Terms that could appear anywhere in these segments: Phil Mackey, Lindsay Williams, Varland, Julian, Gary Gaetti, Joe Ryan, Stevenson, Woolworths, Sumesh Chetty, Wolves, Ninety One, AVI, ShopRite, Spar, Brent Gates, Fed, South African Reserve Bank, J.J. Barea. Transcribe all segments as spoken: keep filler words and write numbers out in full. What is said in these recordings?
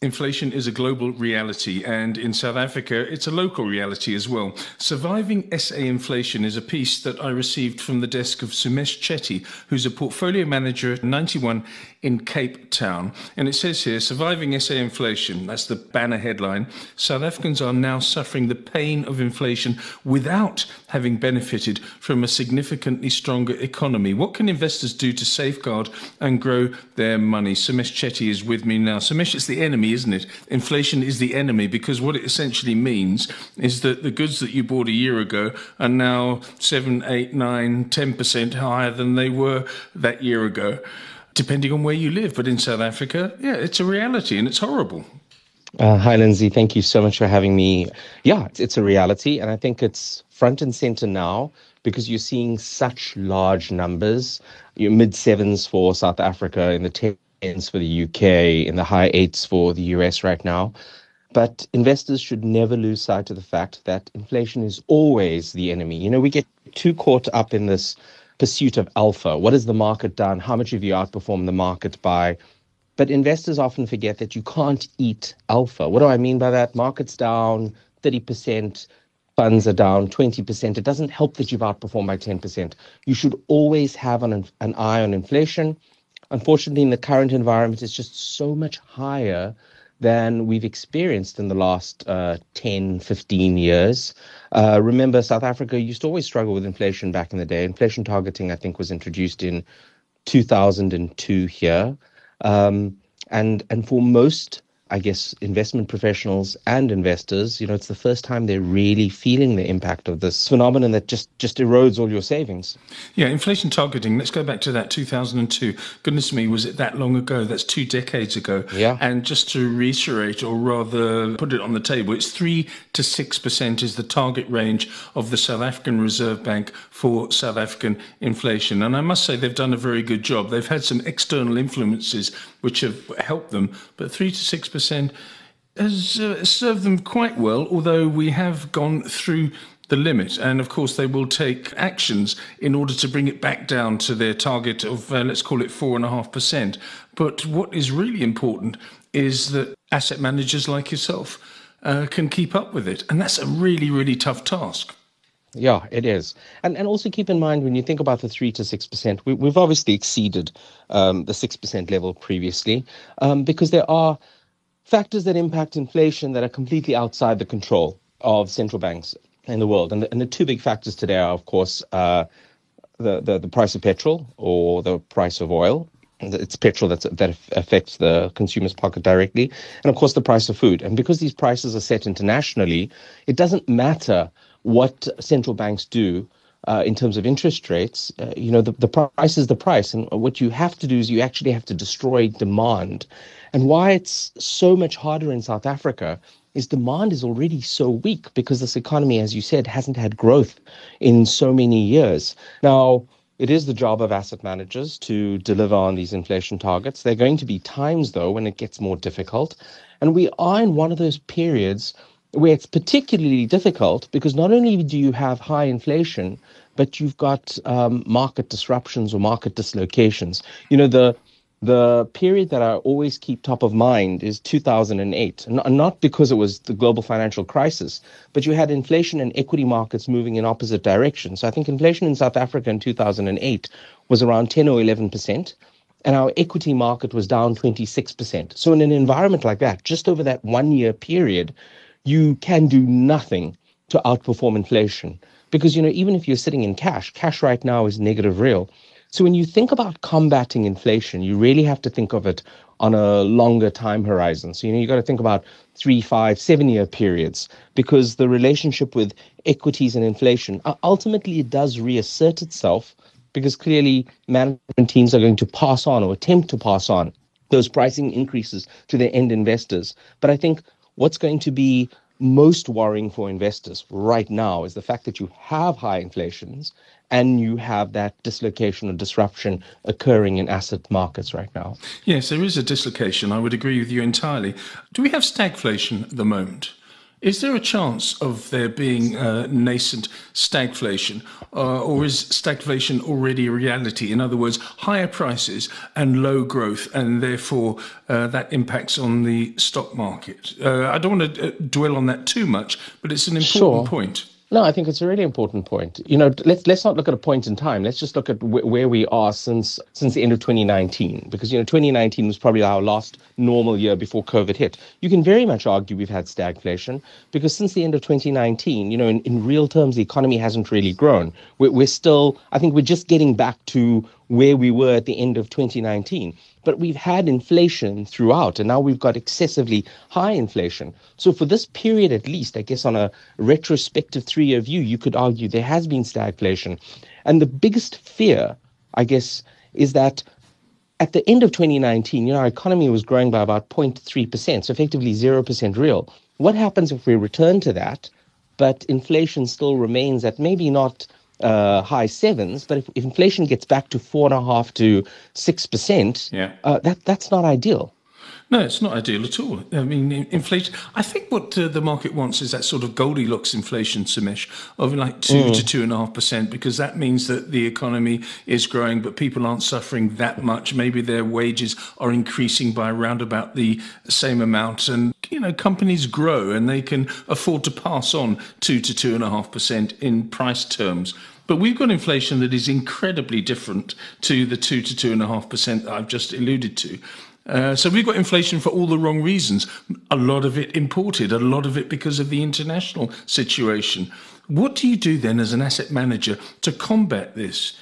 Inflation is a global reality, and in South Africa, it's a local reality as well. Surviving S A Inflation is a piece that I received from the desk of Sumesh Chetty, who's a portfolio manager at Ninety One in Cape Town. And it says here, Surviving S A Inflation, that's the banner headline, South Africans are now suffering the pain of inflation without having benefited from a significantly stronger economy. What can investors do to safeguard and grow their money? Sumesh Chetty is with me now. Sumesh, it's the enemy, isn't it? Inflation is the enemy, because what it essentially means is that the goods that you bought a year ago are now seven, eight, nine, ten percent higher than they were that year ago, depending on where you live. But in South Africa, yeah, it's a reality and it's horrible. Uh, hi, Lindsay. Thank you so much for having me. Yeah, it's, it's a reality. And I think it's front and center now because you're seeing such large numbers. You're mid sevens for South Africa, in the ten for the U K, in the high eights for the U S right now. But investors should never lose sight of the fact that inflation is always the enemy. You know, we get too caught up in this pursuit of alpha. What has the market done? How much have you outperformed the market by? But investors often forget that you can't eat alpha. What do I mean by that? Market's down thirty percent, funds are down twenty percent. It doesn't help that you've outperformed by ten percent. You should always have an, an eye on inflation. Unfortunately, in the current environment, it's just so much higher than we've experienced in the last uh, ten, fifteen years. Uh, remember, South Africa used to always struggle with inflation back in the day. Inflation targeting, I think, was introduced in two thousand two here. Um, and and for most, I guess, investment professionals and investors, you know, it's the first time they're really feeling the impact of this phenomenon that just, just erodes all your savings. Yeah, inflation targeting, let's go back to that, two thousand two. Goodness me, was it that long ago? That's two decades ago. Yeah. And just to reiterate, or rather put it on the table, it's three to six percent is the target range of the South African Reserve Bank for South African inflation. And I must say they've done a very good job. They've had some external influences which have helped them, but three to six percent has uh, served them quite well, although we have gone through the limit. And of course, they will take actions in order to bring it back down to their target of, uh, let's call it four point five percent. But what is really important is that asset managers like yourself uh, can keep up with it. And that's a really, really tough task. Yeah, it is. And and also keep in mind, when you think about the three to six percent, we, we've obviously exceeded um, the six percent level previously um, because there are factors that impact inflation that are completely outside the control of central banks in the world. And the, and the two big factors today are, of course, uh, the, the, the price of petrol, or the price of oil. It's petrol that's, that affects the consumer's pocket directly. And, of course, the price of food. And because these prices are set internationally, it doesn't matter what central banks do uh, in terms of interest rates. Uh, you know, the, the price is the price. And what you have to do is you actually have to destroy demand. And why it's so much harder in South Africa is demand is already so weak because this economy, as you said, hasn't had growth in so many years. Now, it is the job of asset managers to deliver on these inflation targets. There are going to be times, though, when it gets more difficult. And we are in one of those periods where it's particularly difficult because not only do you have high inflation, but you've got um, market disruptions or market dislocations. You know, the the period that I always keep top of mind is two thousand eight, N- not because it was the global financial crisis, but you had inflation and equity markets moving in opposite directions. So I think inflation in South Africa in two thousand eight was around ten or eleven percent. And our equity market was down twenty-six percent. So in an environment like that, just over that one year period, you can do nothing to outperform inflation because, you know, even if you're sitting in cash, cash right now is negative real. So when you think about combating inflation, you really have to think of it on a longer time horizon. So, you know, you got to think about three, five, seven year periods because the relationship with equities and inflation, uh, ultimately it does reassert itself because clearly management teams are going to pass on or attempt to pass on those pricing increases to their end investors. But I think what's going to be most worrying for investors right now is the fact that you have high inflations and you have that dislocation or disruption occurring in asset markets right now. Yes, there is a dislocation. I would agree with you entirely. Do we have stagflation at the moment? Is there a chance of there being uh, nascent stagflation, uh, or is stagflation already a reality? In other words, higher prices and low growth, and therefore uh, that impacts on the stock market. Uh, I don't want to dwell on that too much, but it's an important sure. point. No, I think it's a really important point. You know, let's let's not look at a point in time. Let's just look at wh- where we are since since the end of twenty nineteen, because, you know, twenty nineteen was probably our last normal year before COVID hit. You can very much argue we've had stagflation because since the end of twenty nineteen, you know, in, in real terms, the economy hasn't really grown. We're, we're still, I think we're just getting back to where we were at the end of twenty nineteen. But we've had inflation throughout, and now we've got excessively high inflation. So for this period, at least, I guess on a retrospective three-year view, you could argue there has been stagflation. And the biggest fear, I guess, is that at the end of twenty nineteen, you know, our economy was growing by about zero point three percent, so effectively zero percent real. What happens if we return to that, but inflation still remains at maybe not Uh, high sevens, but if, if inflation gets back to four and a half to six percent, yeah. uh, that that's not ideal. No, it's not ideal at all. I mean, inflation. I think what uh, the market wants is that sort of Goldilocks inflation, Sumesh, of like two mm. to two and a half percent, because that means that the economy is growing, but people aren't suffering that much. Maybe their wages are increasing by around about the same amount, and you know, companies grow and they can afford to pass on two to two and a half percent in price terms. But we've got inflation that is incredibly different to the two to two and a half percent that I've just alluded to. Uh, so we've got inflation for all the wrong reasons. A lot of it imported, a lot of it because of the international situation. What do you do then as an asset manager to combat this?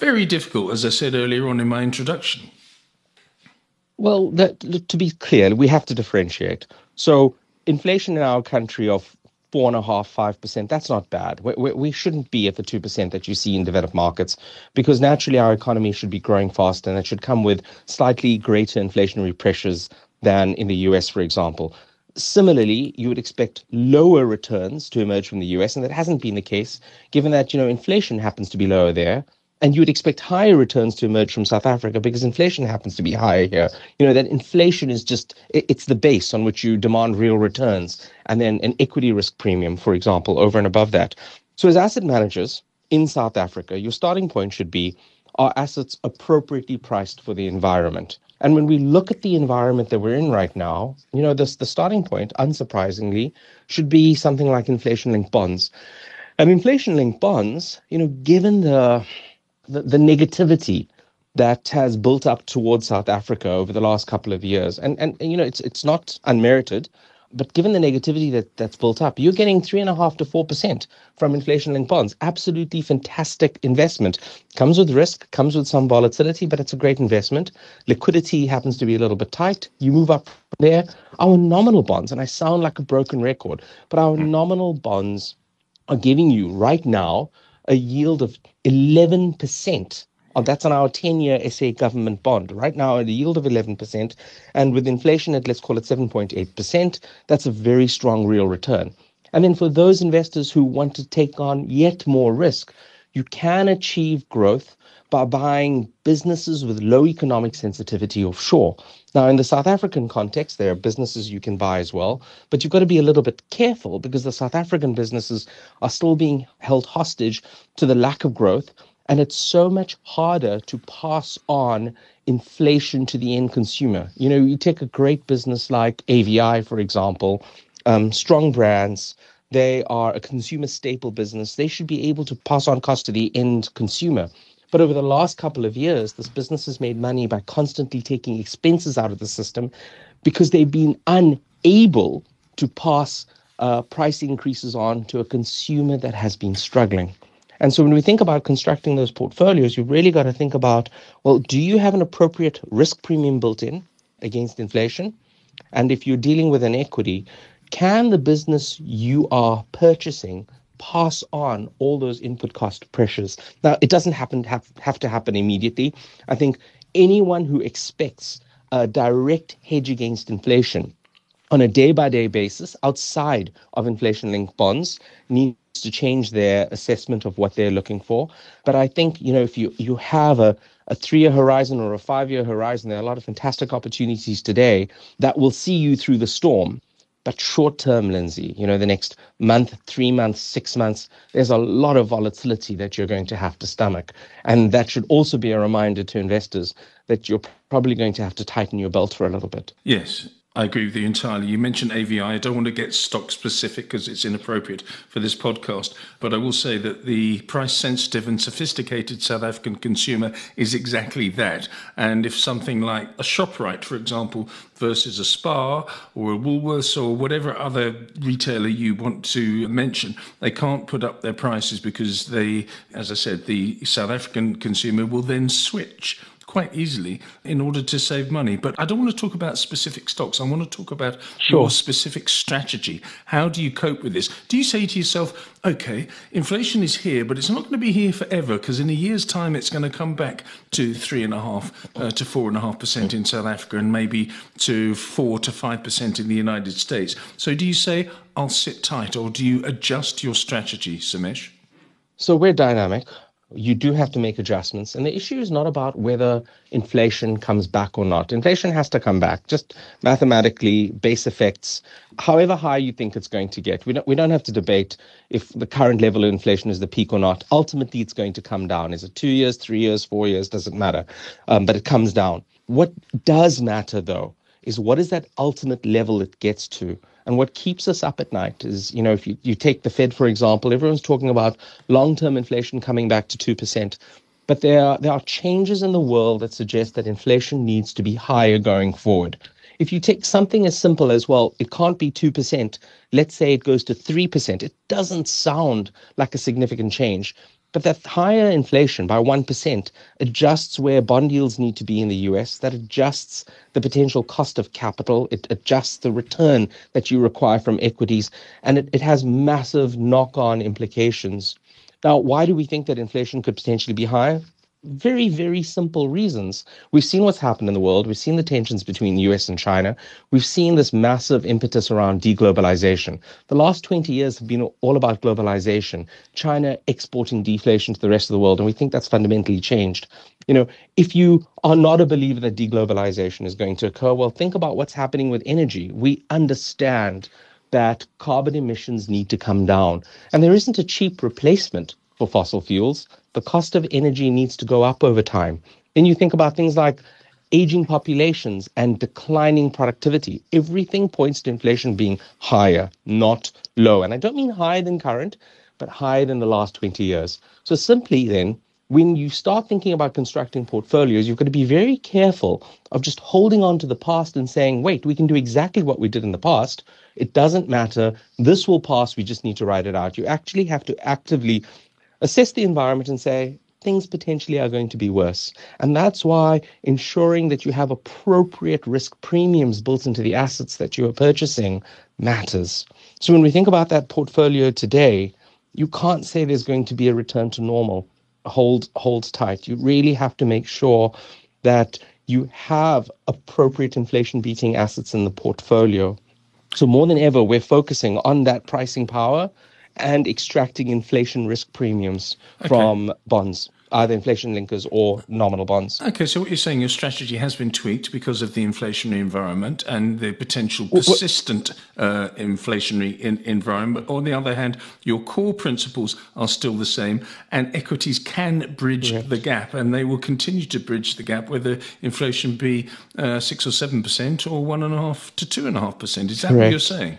Very difficult, as I said earlier on in my introduction. Well, that, to be clear, we have to differentiate. So inflation in our country of Four and a half, five percent. That's not bad. We, we, we shouldn't be at the two percent that you see in developed markets, because naturally our economy should be growing fast, and it should come with slightly greater inflationary pressures than in the U S, for example. Similarly, you would expect lower returns to emerge from the U S, and that hasn't been the case, given that, you know, inflation happens to be lower there. And you would expect higher returns to emerge from South Africa because inflation happens to be higher here. You know, that inflation is just, it's the base on which you demand real returns, and then an equity risk premium, for example, over and above that. So as asset managers in South Africa, your starting point should be, are assets appropriately priced for the environment? And when we look at the environment that we're in right now, you know, this, the starting point, unsurprisingly, should be something like inflation-linked bonds. And inflation-linked bonds, you know, given the... The, the negativity that has built up towards South Africa over the last couple of years. And, and, and you know, it's it's not unmerited, but given the negativity that, that's built up, you're getting three and a half to four percent from inflation-linked bonds. Absolutely fantastic investment. Comes with risk, comes with some volatility, but it's a great investment. Liquidity happens to be a little bit tight. You move up from there. Our nominal bonds, and I sound like a broken record, but our nominal bonds are giving you right now a yield of eleven percent. Oh, that's on our ten-year S A government bond. Right now, a yield of eleven percent. And with inflation at, let's call it seven point eight percent, that's a very strong real return. And then for those investors who want to take on yet more risk, you can achieve growth by buying businesses with low economic sensitivity offshore. Now, in the South African context, there are businesses you can buy as well, but you've got to be a little bit careful because the South African businesses are still being held hostage to the lack of growth, and it's so much harder to pass on inflation to the end consumer. You know, you take a great business like A V I, for example, um, strong brands. They are a consumer staple business. They should be able to pass on cost to the end consumer. But over the last couple of years, this business has made money by constantly taking expenses out of the system because they've been unable to pass uh, price increases on to a consumer that has been struggling. And so when we think about constructing those portfolios, you've really got to think about, well, do you have an appropriate risk premium built in against inflation? And if you're dealing with an equity, can the business you are purchasing pass on all those input cost pressures? Now, it doesn't happen have, have to happen immediately. I think anyone who expects a direct hedge against inflation on a day-by-day basis outside of inflation-linked bonds needs to change their assessment of what they're looking for. But I think, you know, if you, you have a, a three-year horizon or a five-year horizon, there are a lot of fantastic opportunities today that will see you through the storm. But short term, Lindsay, you know, the next month, three months, six months, there's a lot of volatility that you're going to have to stomach. And that should also be a reminder to investors that you're probably going to have to tighten your belt for a little bit. Yes, I agree with you entirely. You mentioned A V I. I don't want to get stock specific because it's inappropriate for this podcast. But I will say that the price sensitive and sophisticated South African consumer is exactly that. And if something like a ShopRite, for example, versus a Spar or a Woolworths or whatever other retailer you want to mention, they can't put up their prices because they, as I said, the South African consumer will then switch quite easily in order to save money. But I don't want to talk about specific stocks. I want to talk about sure. your specific strategy. How do you cope with this? Do you say to yourself, okay, inflation is here, but it's not going to be here forever because in a year's time, it's going to come back to three and a half uh, to four and a half percent in South Africa and maybe to four to five percent in the United States. So do you say, I'll sit tight, or do you adjust your strategy, Sumesh? So we're dynamic. You do have to make adjustments. And the issue is not about whether inflation comes back or not. Inflation has to come back, just mathematically, base effects, however high you think it's going to get. We don't, we don't have to debate if the current level of inflation is the peak or not. Ultimately, it's going to come down. Is it two years, three years, four years? Doesn't matter. Um, but it comes down. What does matter, though, is what is that ultimate level it gets to? And what keeps us up at night is, you know, if you, you take the Fed, for example, everyone's talking about long-term inflation coming back to two percent. But there are, there are changes in the world that suggest that inflation needs to be higher going forward. If you take something as simple as, well, it can't be two percent, let's say it goes to three percent, it doesn't sound like a significant change. But that higher inflation by one percent adjusts where bond yields need to be in the U S, that adjusts the potential cost of capital, it adjusts the return that you require from equities, and it, it has massive knock-on implications. Now, why do we think that inflation could potentially be higher? Very, very simple reasons. We've seen what's happened in the world. We've seen the tensions between the U S and China. We've seen this massive impetus around deglobalization. The last twenty years have been all about globalization, China exporting deflation to the rest of the world. And we think that's fundamentally changed. You know, if you are not a believer that deglobalization is going to occur, well, think about what's happening with energy. We understand that carbon emissions need to come down. And there isn't a cheap replacement for fossil fuels. The cost of energy needs to go up over time. Then you think about things like aging populations and declining productivity. Everything points to inflation being higher, not low. And I don't mean higher than current, but higher than the last twenty years. So simply then, when you start thinking about constructing portfolios, you've got to be very careful of just holding on to the past and saying, wait, we can do exactly what we did in the past. It doesn't matter. This will pass. We just need to ride it out. You actually have to actively assess the environment and say, things potentially are going to be worse. And that's why ensuring that you have appropriate risk premiums built into the assets that you are purchasing matters. So when we think about that portfolio today, you can't say there's going to be a return to normal. Hold, hold tight. You really have to make sure that you have appropriate inflation-beating assets in the portfolio. So more than ever, we're focusing on that pricing power and extracting inflation risk premiums okay. from bonds, either inflation linkers or nominal bonds. Okay, so what you're saying, your strategy has been tweaked because of the inflationary environment and the potential persistent uh, inflationary in- environment. But on the other hand, your core principles are still the same, and equities can bridge yeah. the gap, and they will continue to bridge the gap, whether inflation be uh, six or seven percent or one and a half to two and a half percent. Is that Correct. What you're saying?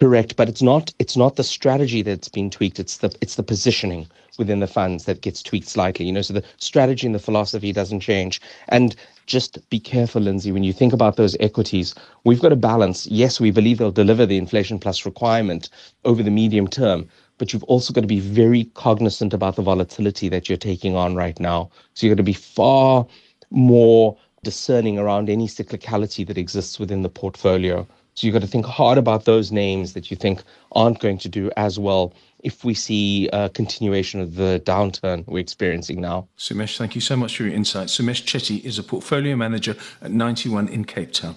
Correct, but it's not it's not the strategy that's been tweaked. It's the it's the positioning within the funds that gets tweaked slightly. You know, so the strategy and the philosophy doesn't change. And just be careful, Lindsay, when you think about those equities, we've got to balance. Yes, we believe they'll deliver the inflation plus requirement over the medium term, but you've also got to be very cognizant about the volatility that you're taking on right now. So you've got to be far more discerning around any cyclicality that exists within the portfolio. So you've got to think hard about those names that you think aren't going to do as well if we see a continuation of the downturn we're experiencing now. Sumesh, thank you so much for your insights. Sumesh Chetty is a portfolio manager at Ninety One in Cape Town.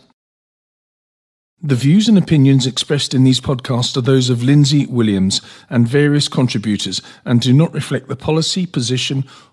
The views and opinions expressed in these podcasts are those of Lindsay Williams and various contributors and do not reflect the policy, position,